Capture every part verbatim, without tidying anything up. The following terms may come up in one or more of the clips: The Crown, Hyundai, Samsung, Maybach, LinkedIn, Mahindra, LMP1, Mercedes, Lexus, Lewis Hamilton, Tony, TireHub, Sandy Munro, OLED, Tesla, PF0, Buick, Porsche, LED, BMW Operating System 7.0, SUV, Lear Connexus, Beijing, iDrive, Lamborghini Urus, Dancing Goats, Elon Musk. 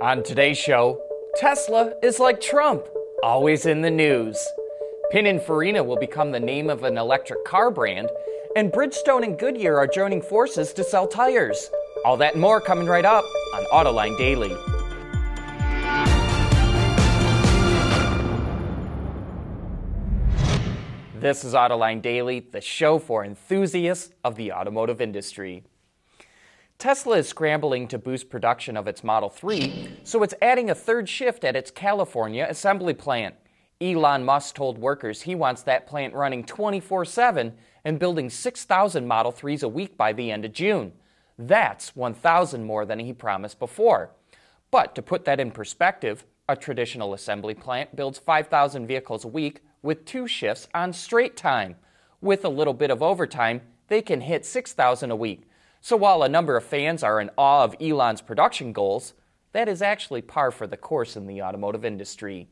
On today's show, Tesla is like Trump, always in the news. Pininfarina will become the name of an electric car brand, and Bridgestone and Goodyear are joining forces to sell tires. All that and more coming right up on Autoline Daily. This is Autoline Daily, the show for enthusiasts of the automotive industry. Tesla is scrambling to boost production of its Model three, so it's adding a third shift at its California assembly plant. Elon Musk told workers he wants that plant running twenty-four seven and building six thousand Model threes a week by the end of June. That's one thousand more than he promised before. But to put that in perspective, a traditional assembly plant builds five thousand vehicles a week with two shifts on straight time. With a little bit of overtime, they can hit six thousand a week. So while a number of fans are in awe of Elon's production goals, that is actually par for the course in the automotive industry.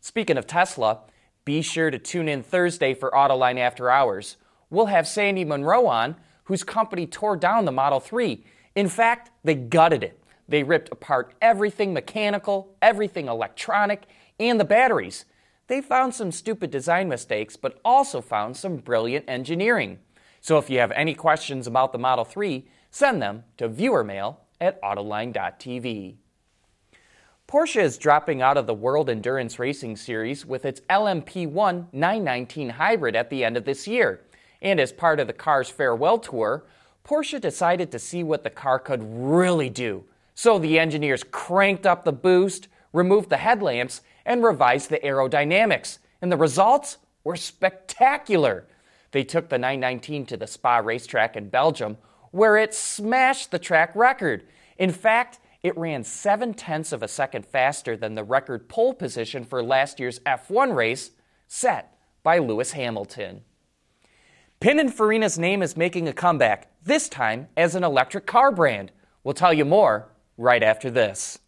Speaking of Tesla, be sure to tune in Thursday for Autoline After Hours. We'll have Sandy Munro on, whose company tore down the Model three. In fact, they gutted it. They ripped apart everything mechanical, everything electronic, and the batteries. They found some stupid design mistakes, but also found some brilliant engineering. So if you have any questions about the Model three, send them to viewermail at autoline dot t v. Porsche is dropping out of the World Endurance Racing Series with its L M P one nine nineteen hybrid at the end of this year. And as part of the car's farewell tour, Porsche decided to see what the car could really do. So the engineers cranked up the boost, removed the headlamps, and revised the aerodynamics. And the results were spectacular. They took the nine nineteen to the Spa Racetrack in Belgium, where it smashed the track record. In fact, it ran seven tenths of a second faster than the record pole position for last year's F one race, set by Lewis Hamilton. Pininfarina's name is making a comeback, this time as an electric car brand. We'll tell you more right after this.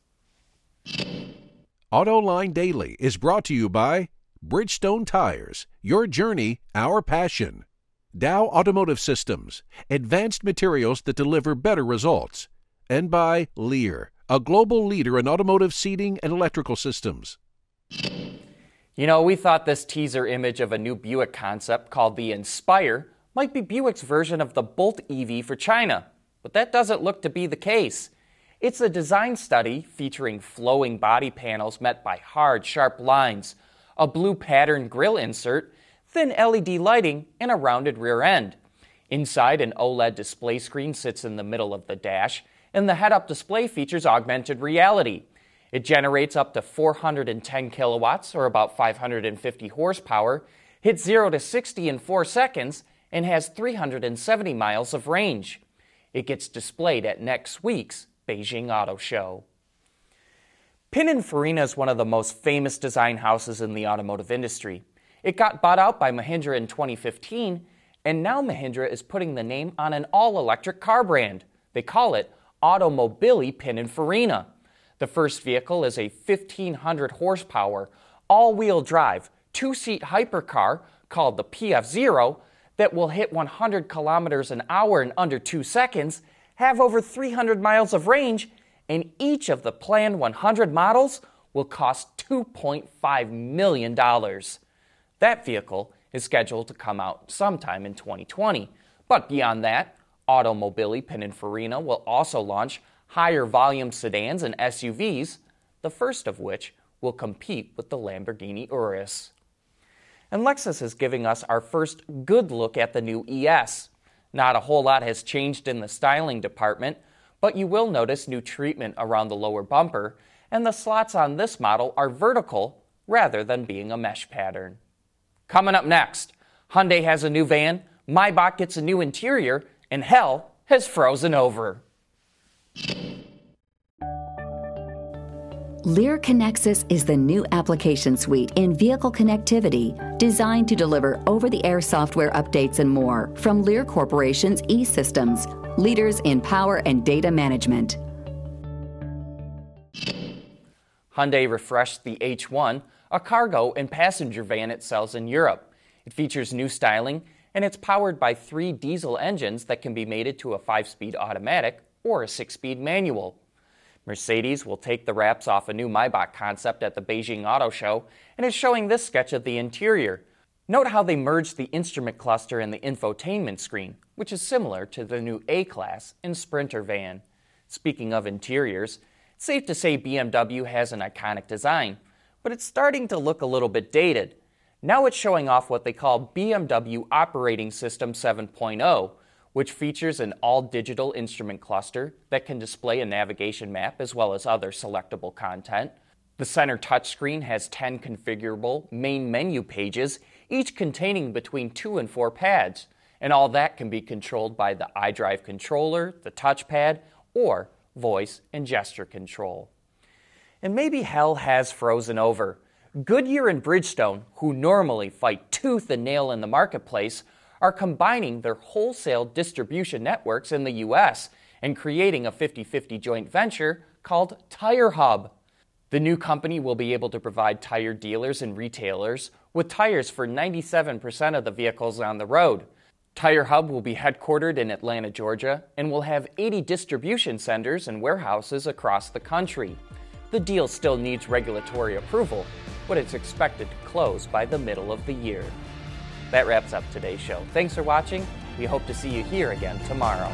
Autoline Daily is brought to you by Bridgestone Tires, your journey, our passion. Dow Automotive Systems, advanced materials that deliver better results. And by Lear, a global leader in automotive seating and electrical systems. You know, we thought this teaser image of a new Buick concept called the Inspire might be Buick's version of the Bolt E V for China, but that doesn't look to be the case. It's a design study featuring flowing body panels met by hard, sharp lines, a blue patterned grille insert, thin L E D lighting, and a rounded rear end. Inside, an OLED display screen sits in the middle of the dash, and the head-up display features augmented reality. It generates up to four hundred ten kilowatts, or about five hundred fifty horsepower, hits zero to sixty in four seconds, and has three hundred seventy miles of range. It gets displayed at next week's Beijing Auto Show. Pininfarina is one of the most famous design houses in the automotive industry. It got bought out by Mahindra in twenty fifteen, and now Mahindra is putting the name on an all-electric car brand. They call it Automobili Pininfarina. The first vehicle is a fifteen hundred horsepower, all-wheel drive, two-seat hypercar called the P F zero that will hit one hundred kilometers an hour in under two seconds, have over three hundred miles of range, and each of the planned one hundred models will cost two point five million dollars. That vehicle is scheduled to come out sometime in twenty twenty. But beyond that, Automobili Pininfarina will also launch higher volume sedans and S U Vs, the first of which will compete with the Lamborghini Urus. And Lexus is giving us our first good look at the new E S. Not a whole lot has changed in the styling department, but you will notice new treatment around the lower bumper, and the slots on this model are vertical rather than being a mesh pattern. Coming up next, Hyundai has a new van, Maybach gets a new interior, and hell has frozen over. Lear Connexus is the new application suite in vehicle connectivity designed to deliver over-the-air software updates and more from Lear Corporation's E-Systems, leaders in power and data management. Hyundai refreshed the H one, a cargo and passenger van it sells in Europe. It features new styling, and it's powered by three diesel engines that can be mated to a five-speed automatic or a six-speed manual. Mercedes will take the wraps off a new Maybach concept at the Beijing Auto Show and is showing this sketch of the interior. Note how they merged the instrument cluster and the infotainment screen, which is similar to the new A-Class and Sprinter van. Speaking of interiors, it's safe to say B M W has an iconic design, but it's starting to look a little bit dated. Now it's showing off what they call B M W Operating System seven point oh, which features an all-digital instrument cluster that can display a navigation map as well as other selectable content. The center touchscreen has ten configurable main menu pages, each containing between two and four pads, and all that can be controlled by the iDrive controller, the touchpad, or voice and gesture control. And maybe hell has frozen over. Goodyear and Bridgestone, who normally fight tooth and nail in the marketplace, are combining their wholesale distribution networks in the U S and creating a fifty fifty joint venture called TireHub. The new company will be able to provide tire dealers and retailers with tires for ninety-seven percent of the vehicles on the road. TireHub will be headquartered in Atlanta, Georgia, and will have eighty distribution centers and warehouses across the country. The deal still needs regulatory approval, but it's expected to close by the middle of the year. That wraps up today's show. Thanks for watching. We hope to see you here again tomorrow.